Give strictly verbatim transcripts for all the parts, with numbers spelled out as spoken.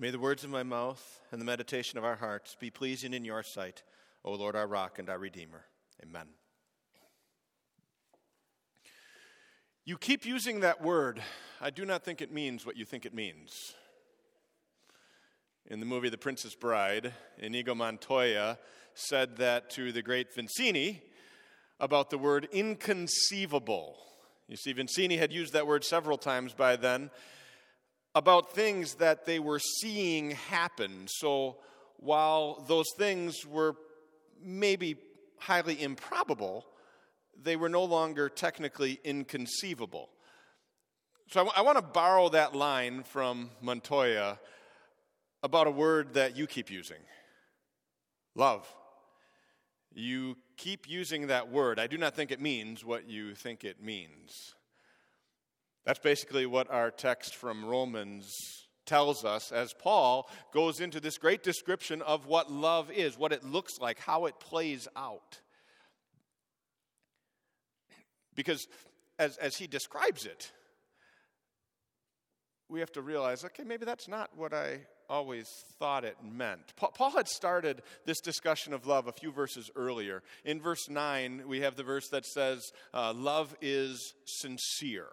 May the words of my mouth and the meditation of our hearts be pleasing in your sight, O Lord, our rock and our redeemer. Amen. You keep using that word. I do not think it means what you think it means. In the movie The Princess Bride, Inigo Montoya said that to the great Vizzini about the word inconceivable. You see, Vizzini had used that word several times by then about things that they were seeing happen. So while those things were maybe highly improbable, they were no longer technically inconceivable. So I, w- I want to borrow that line from Montoya about a word that you keep using, love. You keep using that word. I do not think it means what you think it means. That's basically what our text from Romans tells us as Paul goes into this great description of what love is, what it looks like, how it plays out. Because as, as he describes it, we have to realize, okay, maybe that's not what I always thought it meant. Pa- Paul had started this discussion of love a few verses earlier. In verse nine, we have the verse that says, uh, love is sincere.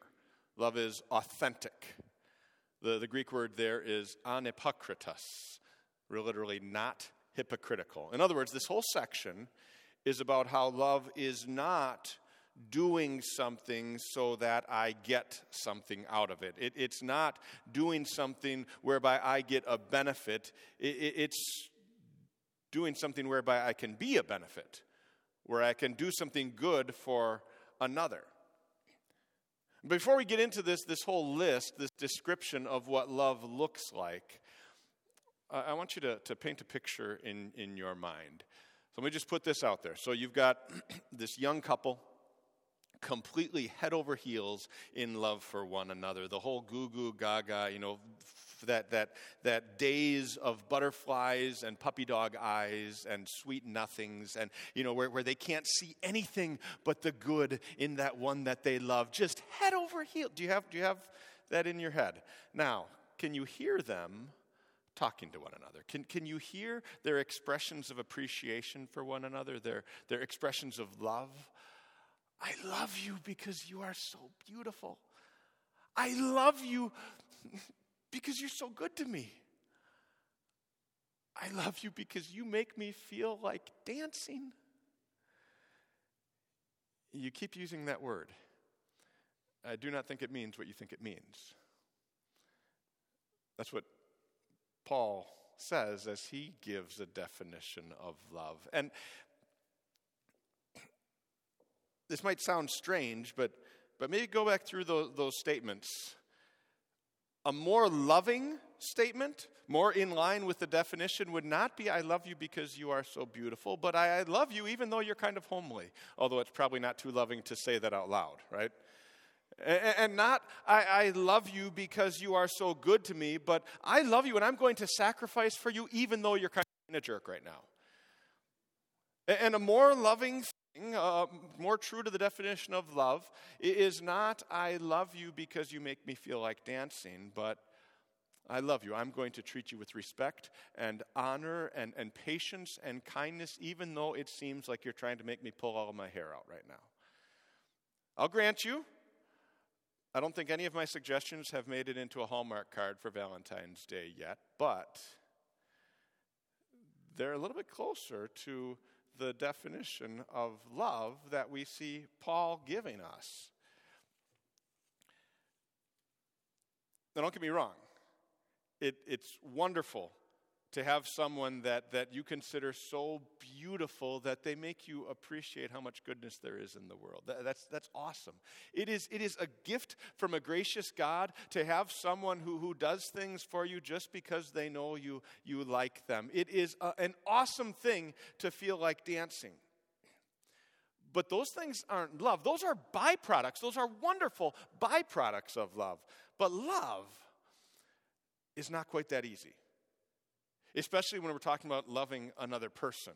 Love is authentic. The, the Greek word there is anipokritos. We're literally not hypocritical. In other words, this whole section is about how love is not doing something so that I get something out of it. it it's not doing something whereby I get a benefit. It, it, it's doing something whereby I can be a benefit, where I can do something good for another. Before we get into this, this whole list, this description of what love looks like, uh, I want you to, to paint a picture in, in your mind. So let me just put this out there. So you've got this young couple, completely head over heels in love for one another. The whole goo goo gaga, you know, f- that that that days of butterflies and puppy dog eyes and sweet nothings, and you know where, where they can't see anything but the good in that one that they love. Just head over heel. Do you have do you have that in your head? Now, can you hear them talking to one another? Can can you hear their expressions of appreciation for one another? Their their expressions of love. I love you because you are so beautiful. I love you because you're so good to me. I love you because you make me feel like dancing. You keep using that word. I do not think it means what you think it means. That's what Paul says as he gives a definition of love. And this might sound strange, but but maybe go back through those, those statements. A more loving statement, more in line with the definition, would not be, I love you because you are so beautiful, but I, I love you even though you're kind of homely, although it's probably not too loving to say that out loud, right? And, and not, I, I love you because you are so good to me, but I love you and I'm going to sacrifice for you even though you're kind of a jerk right now. And, and a more loving statement, Uh, more true to the definition of love, is not I love you because you make me feel like dancing, but I love you. I'm going to treat you with respect and honor and, and patience and kindness, even though it seems like you're trying to make me pull all of my hair out right now. I'll grant you, I don't think any of my suggestions have made it into a Hallmark card for Valentine's Day yet, but they're a little bit closer to the definition of love that we see Paul giving us. Now, don't get me wrong. It, it's wonderful to have someone that, that you consider so beautiful that they make you appreciate how much goodness there is in the world. That, that's, that's awesome. It is, it is a gift from a gracious God to have someone who, who does things for you just because they know you, you like them. It is a, an awesome thing to feel like dancing. But those things aren't love. Those are byproducts. Those are wonderful byproducts of love. But love is not quite that easy. Especially when we're talking about loving another person.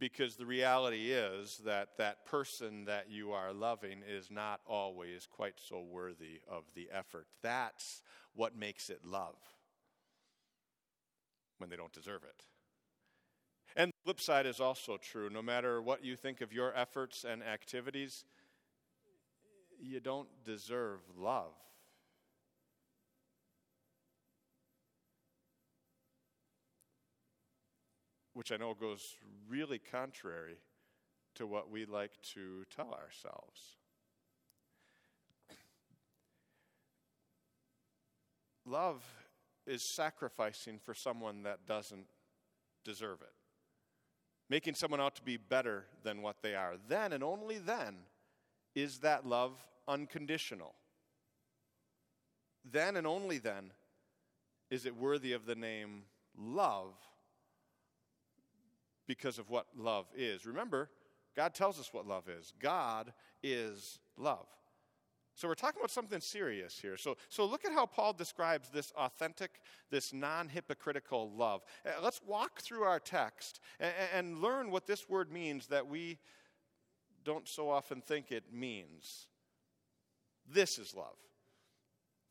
Because the reality is that that person that you are loving is not always quite so worthy of the effort. That's what makes it love. when they don't deserve it. And the flip side is also true. No matter what you think of your efforts and activities, you don't deserve love. Which I know goes really contrary to what we like to tell ourselves. Love is sacrificing for someone that doesn't deserve it. Making someone out to be better than what they are. Then and only then is that love unconditional. Then and only then is it worthy of the name love because of what love is. Remember, God tells us what love is. God is love. So we're talking about something serious here. So, so look at how Paul describes this authentic, this non-hypocritical love. Uh, let's walk through our text and, and learn what this word means that we don't so often think it means. This is love.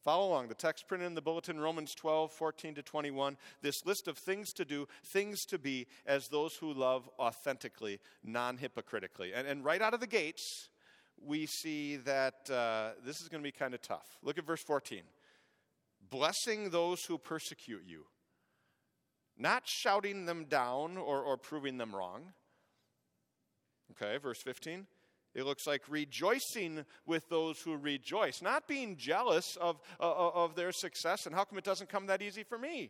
Follow along. The text printed in the bulletin, Romans twelve, fourteen to twenty-one. This list of things to do, things to be as those who love authentically, non-hypocritically. And, and right out of the gates, we see that uh, this is going to be kind of tough. Look at verse fourteen. Blessing those who persecute you, not shouting them down or, or proving them wrong. Okay, verse fifteen. It looks like rejoicing with those who rejoice, not being jealous of, uh, of their success, and how come it doesn't come that easy for me?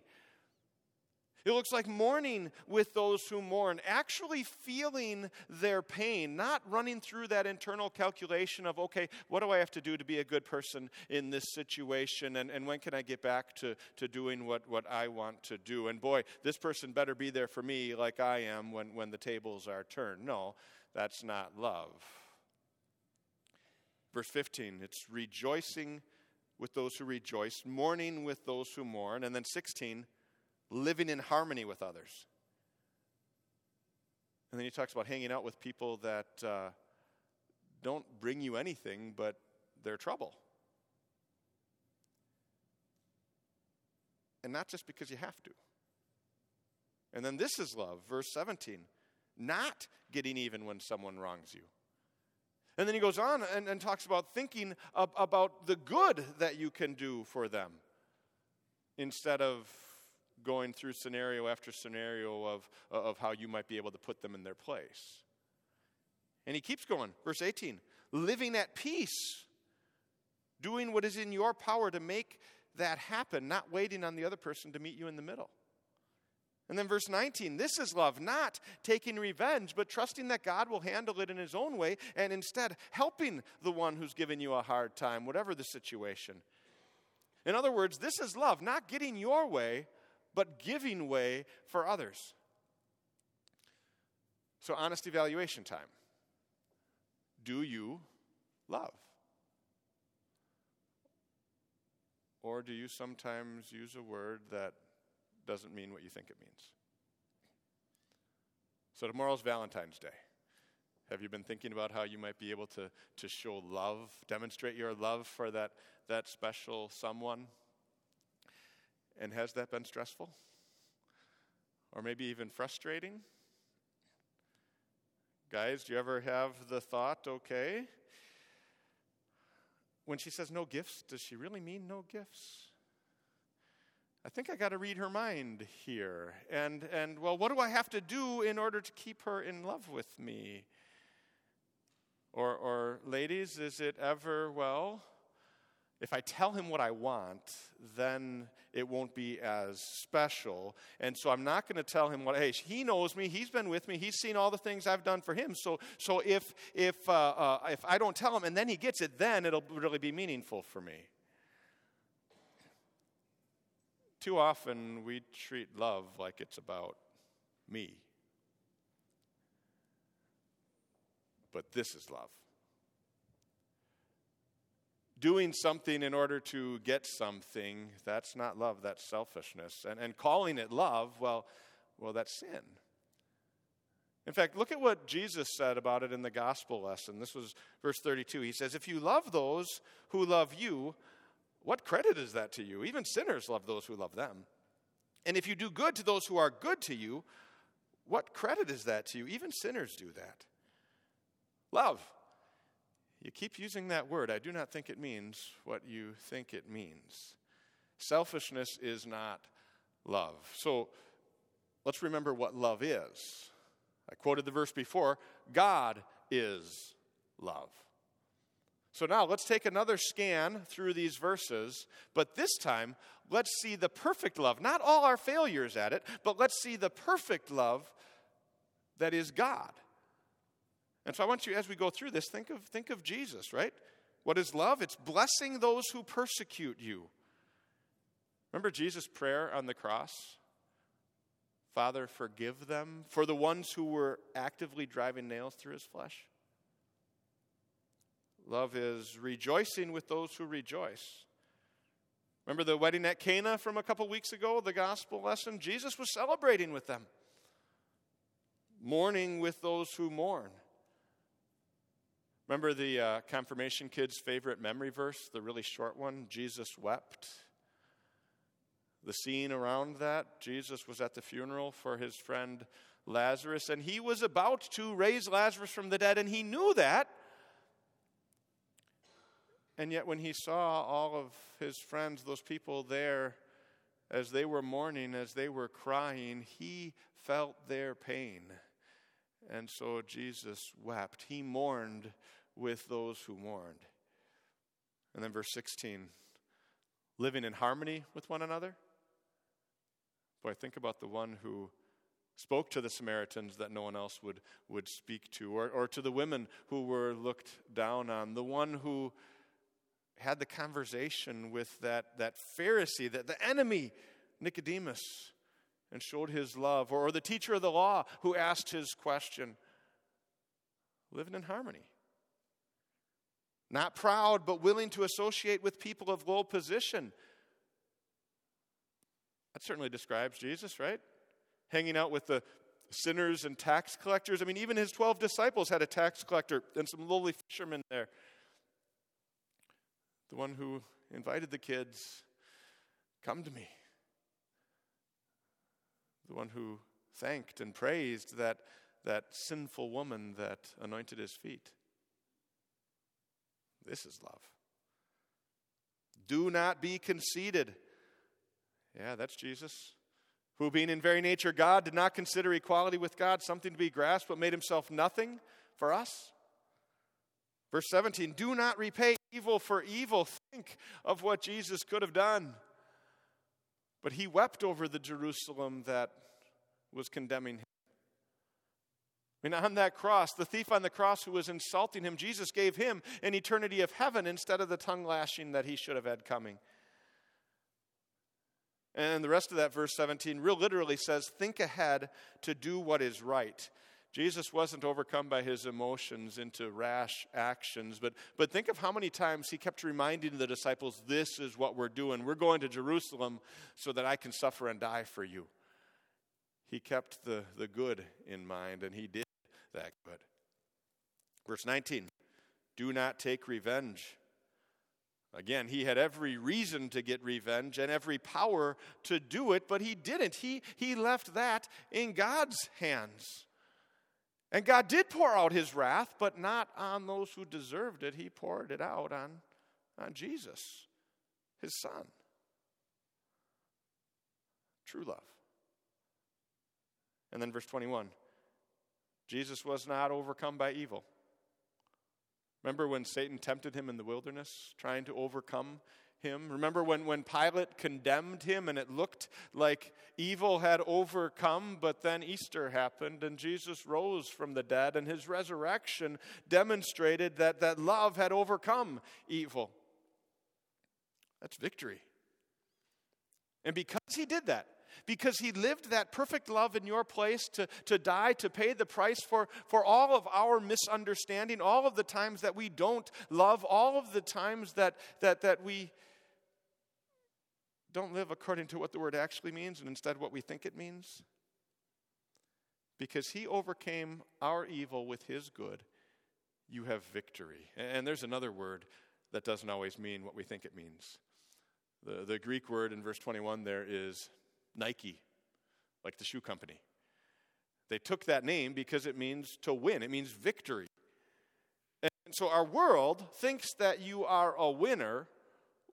It looks like mourning with those who mourn, actually feeling their pain, not running through that internal calculation of, okay, what do I have to do to be a good person in this situation, and, and when can I get back to, to doing what, what I want to do? And boy, this person better be there for me like I am when, when the tables are turned. No, that's not love. Verse fifteen, it's rejoicing with those who rejoice, mourning with those who mourn, and then sixteen, living in harmony with others. And then he talks about hanging out with people that uh, don't bring you anything but their trouble. And not just because you have to. And then this is love, verse seventeen, not getting even when someone wrongs you. And then he goes on and, and talks about thinking ab- about the good that you can do for them instead of going through scenario after scenario of, of how you might be able to put them in their place. And he keeps going. Verse eighteen, living at peace, doing what is in your power to make that happen, not waiting on the other person to meet you in the middle. And then verse nineteen, this is love, not taking revenge, but trusting that God will handle it in his own way and instead helping the one who's given you a hard time, whatever the situation. In other words, this is love, not getting your way, but giving way for others. So honest evaluation time. Do you love? Or do you sometimes use a word that doesn't mean what you think it means? So tomorrow's Valentine's Day. Have you been thinking about how you might be able to, to show love, demonstrate your love for that, that special someone? And has that been stressful? Or maybe even frustrating? Guys, do you ever have the thought, okay, when she says no gifts, does she really mean no gifts? I think I got to read her mind here. And, and well, what do I have to do in order to keep her in love with me? Or, or ladies, is it ever, well, if I tell him what I want, then it won't be as special. And so I'm not going to tell him what, hey, he knows me, he's been with me, he's seen all the things I've done for him. So so if if uh, uh, if I don't tell him and then he gets it, then it'll really be meaningful for me. Too often we treat love like it's about me. But this is love. Doing something in order to get something, that's not love, that's selfishness. And and calling it love, well, well, that's sin. In fact, look at what Jesus said about it in the gospel lesson. This was verse thirty-two. He says, if you love those who love you, what credit is that to you? Even sinners love those who love them. And if you do good to those who are good to you, what credit is that to you? Even sinners do that. Love. You keep using that word. I do not think it means what you think it means. Selfishness is not love. So let's remember what love is. I quoted the verse before. God is love. So now let's take another scan through these verses, but this time let's see the perfect love. Not all our failures at it, but let's see the perfect love that is God. And so I want you, as we go through this, think of, think of Jesus, right? What is love? It's blessing those who persecute you. Remember Jesus' prayer on the cross? Father, forgive them for the ones who were actively driving nails through his flesh. Love is rejoicing with those who rejoice. Remember the wedding at Cana from a couple weeks ago, the gospel lesson? Jesus was celebrating with them. Mourning with those who mourn. Remember the uh, confirmation kids' favorite memory verse, the really short one, Jesus wept. The scene around that, Jesus was at the funeral for his friend Lazarus, and he was about to raise Lazarus from the dead, and he knew that. And yet when he saw all of his friends, those people there, as they were mourning, as they were crying, he felt their pain. And so Jesus wept. He mourned with those who mourned. And then verse sixteen, living in harmony with one another. Boy, think about the one who spoke to the Samaritans that no one else would, would speak to, or, or to the women who were looked down on, the one who had the conversation with that, that Pharisee, that the enemy, Nicodemus, and showed his love, or, or the teacher of the law who asked his question, living in harmony. Not proud, but willing to associate with people of low position. That certainly describes Jesus, right? Hanging out with the sinners and tax collectors. I mean, even his twelve disciples had a tax collector and some lowly fishermen there. The one who invited the kids, come to me. The one who thanked and praised that, that sinful woman that anointed his feet. This is love. Do not be conceited. Yeah, that's Jesus. Who being in very nature God did not consider equality with God something to be grasped, but made himself nothing for us. Verse seventeen, do not repay evil for evil. Think of what Jesus could have done. But he wept over the Jerusalem that was condemning him. I mean, on that cross, the thief on the cross who was insulting him, Jesus gave him an eternity of heaven instead of the tongue lashing that he should have had coming. And the rest of that verse seventeen real literally says, think ahead to do what is right. Jesus wasn't overcome by his emotions into rash actions, but, but think of how many times he kept reminding the disciples, this is what we're doing. We're going to Jerusalem so that I can suffer and die for you. He kept the, the good in mind, and he did that good. Verse nineteen, do not take revenge. Again, he had every reason to get revenge and every power to do it, but he didn't. He, he left that in God's hands. And God did pour out his wrath, but not on those who deserved it. He poured it out on, on Jesus, his son. True love. And then verse twenty-one, Jesus was not overcome by evil. Remember when Satan tempted him in the wilderness, trying to overcome him? Remember when, when Pilate condemned him and it looked like evil had overcome, but then Easter happened and Jesus rose from the dead and his resurrection demonstrated that, that love had overcome evil. That's victory. And because he did that, because he lived that perfect love in your place to, to die, to pay the price for, for all of our misunderstanding, all of the times that we don't love, all of the times that, that, that we don't live according to what the word actually means and instead what we think it means. Because he overcame our evil with his good, you have victory. And there's another word that doesn't always mean what we think it means. The, the Greek word in verse twenty-one there is Nike, like the shoe company. They took that name because it means to win. It means victory. And so our world thinks that you are a winner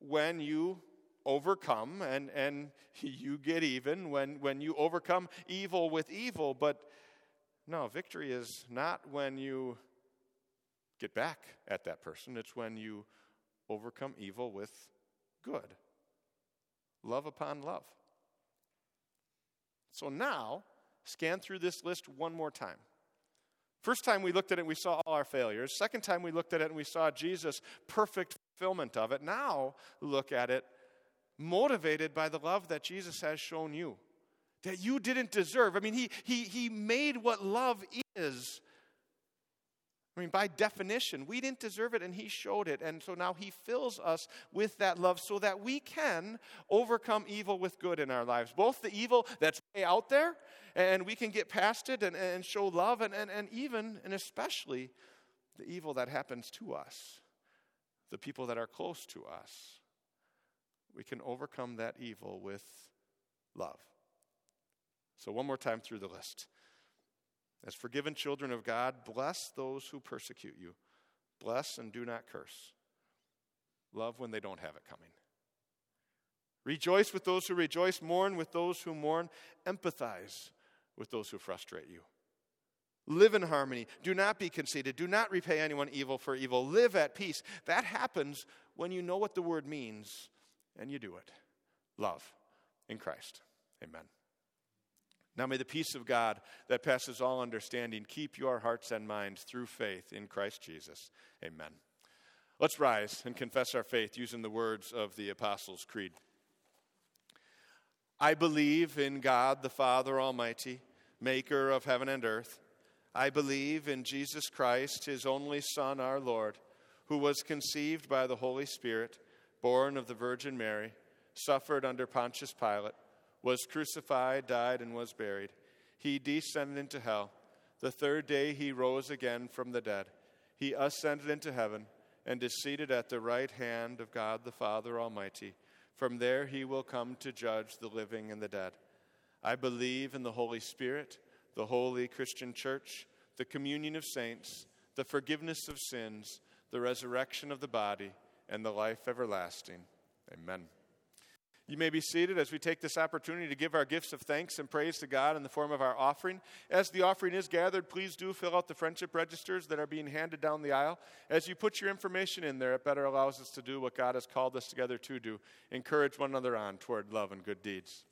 when you overcome, and, and you get even, when, when you overcome evil with evil. But no, victory is not when you get back at that person. It's when you overcome evil with good. Love upon love. So now, scan through this list one more time. First time we looked at it, we saw all our failures. Second time we looked at it, and we saw Jesus' perfect fulfillment of it. Now, look at it motivated by the love that Jesus has shown you, that you didn't deserve. I mean, he he he made what love is. I mean, by definition, we didn't deserve it, and he showed it. And so now he fills us with that love so that we can overcome evil with good in our lives, both the evil that's way out there, and we can get past it and, and show love, and, and, and even and especially the evil that happens to us, the people that are close to us. We can overcome that evil with love. So one more time through the list. As forgiven children of God, bless those who persecute you. Bless and do not curse. Love when they don't have it coming. Rejoice with those who rejoice. Mourn with those who mourn. Empathize with those who frustrate you. Live in harmony. Do not be conceited. Do not repay anyone evil for evil. Live at peace. That happens when you know what the word means and you do it. Love in Christ. Amen. Now may the peace of God that passes all understanding keep your hearts and minds through faith in Christ Jesus. Amen. Let's rise and confess our faith using the words of the Apostles' Creed. I believe in God the Father Almighty, maker of heaven and earth. I believe in Jesus Christ, his only Son, our Lord, who was conceived by the Holy Spirit, born of the Virgin Mary, suffered under Pontius Pilate, was crucified, died, and was buried. He descended into hell. The third day he rose again from the dead. He ascended into heaven and is seated at the right hand of God the Father Almighty. From there he will come to judge the living and the dead. I believe in the Holy Spirit, the holy Christian church, the communion of saints, the forgiveness of sins, the resurrection of the body, and the life everlasting. Amen. You may be seated as we take this opportunity to give our gifts of thanks and praise to God in the form of our offering. As the offering is gathered, please do fill out the friendship registers that are being handed down the aisle. As you put your information in there, it better allows us to do what God has called us together to do. Encourage one another on toward love and good deeds.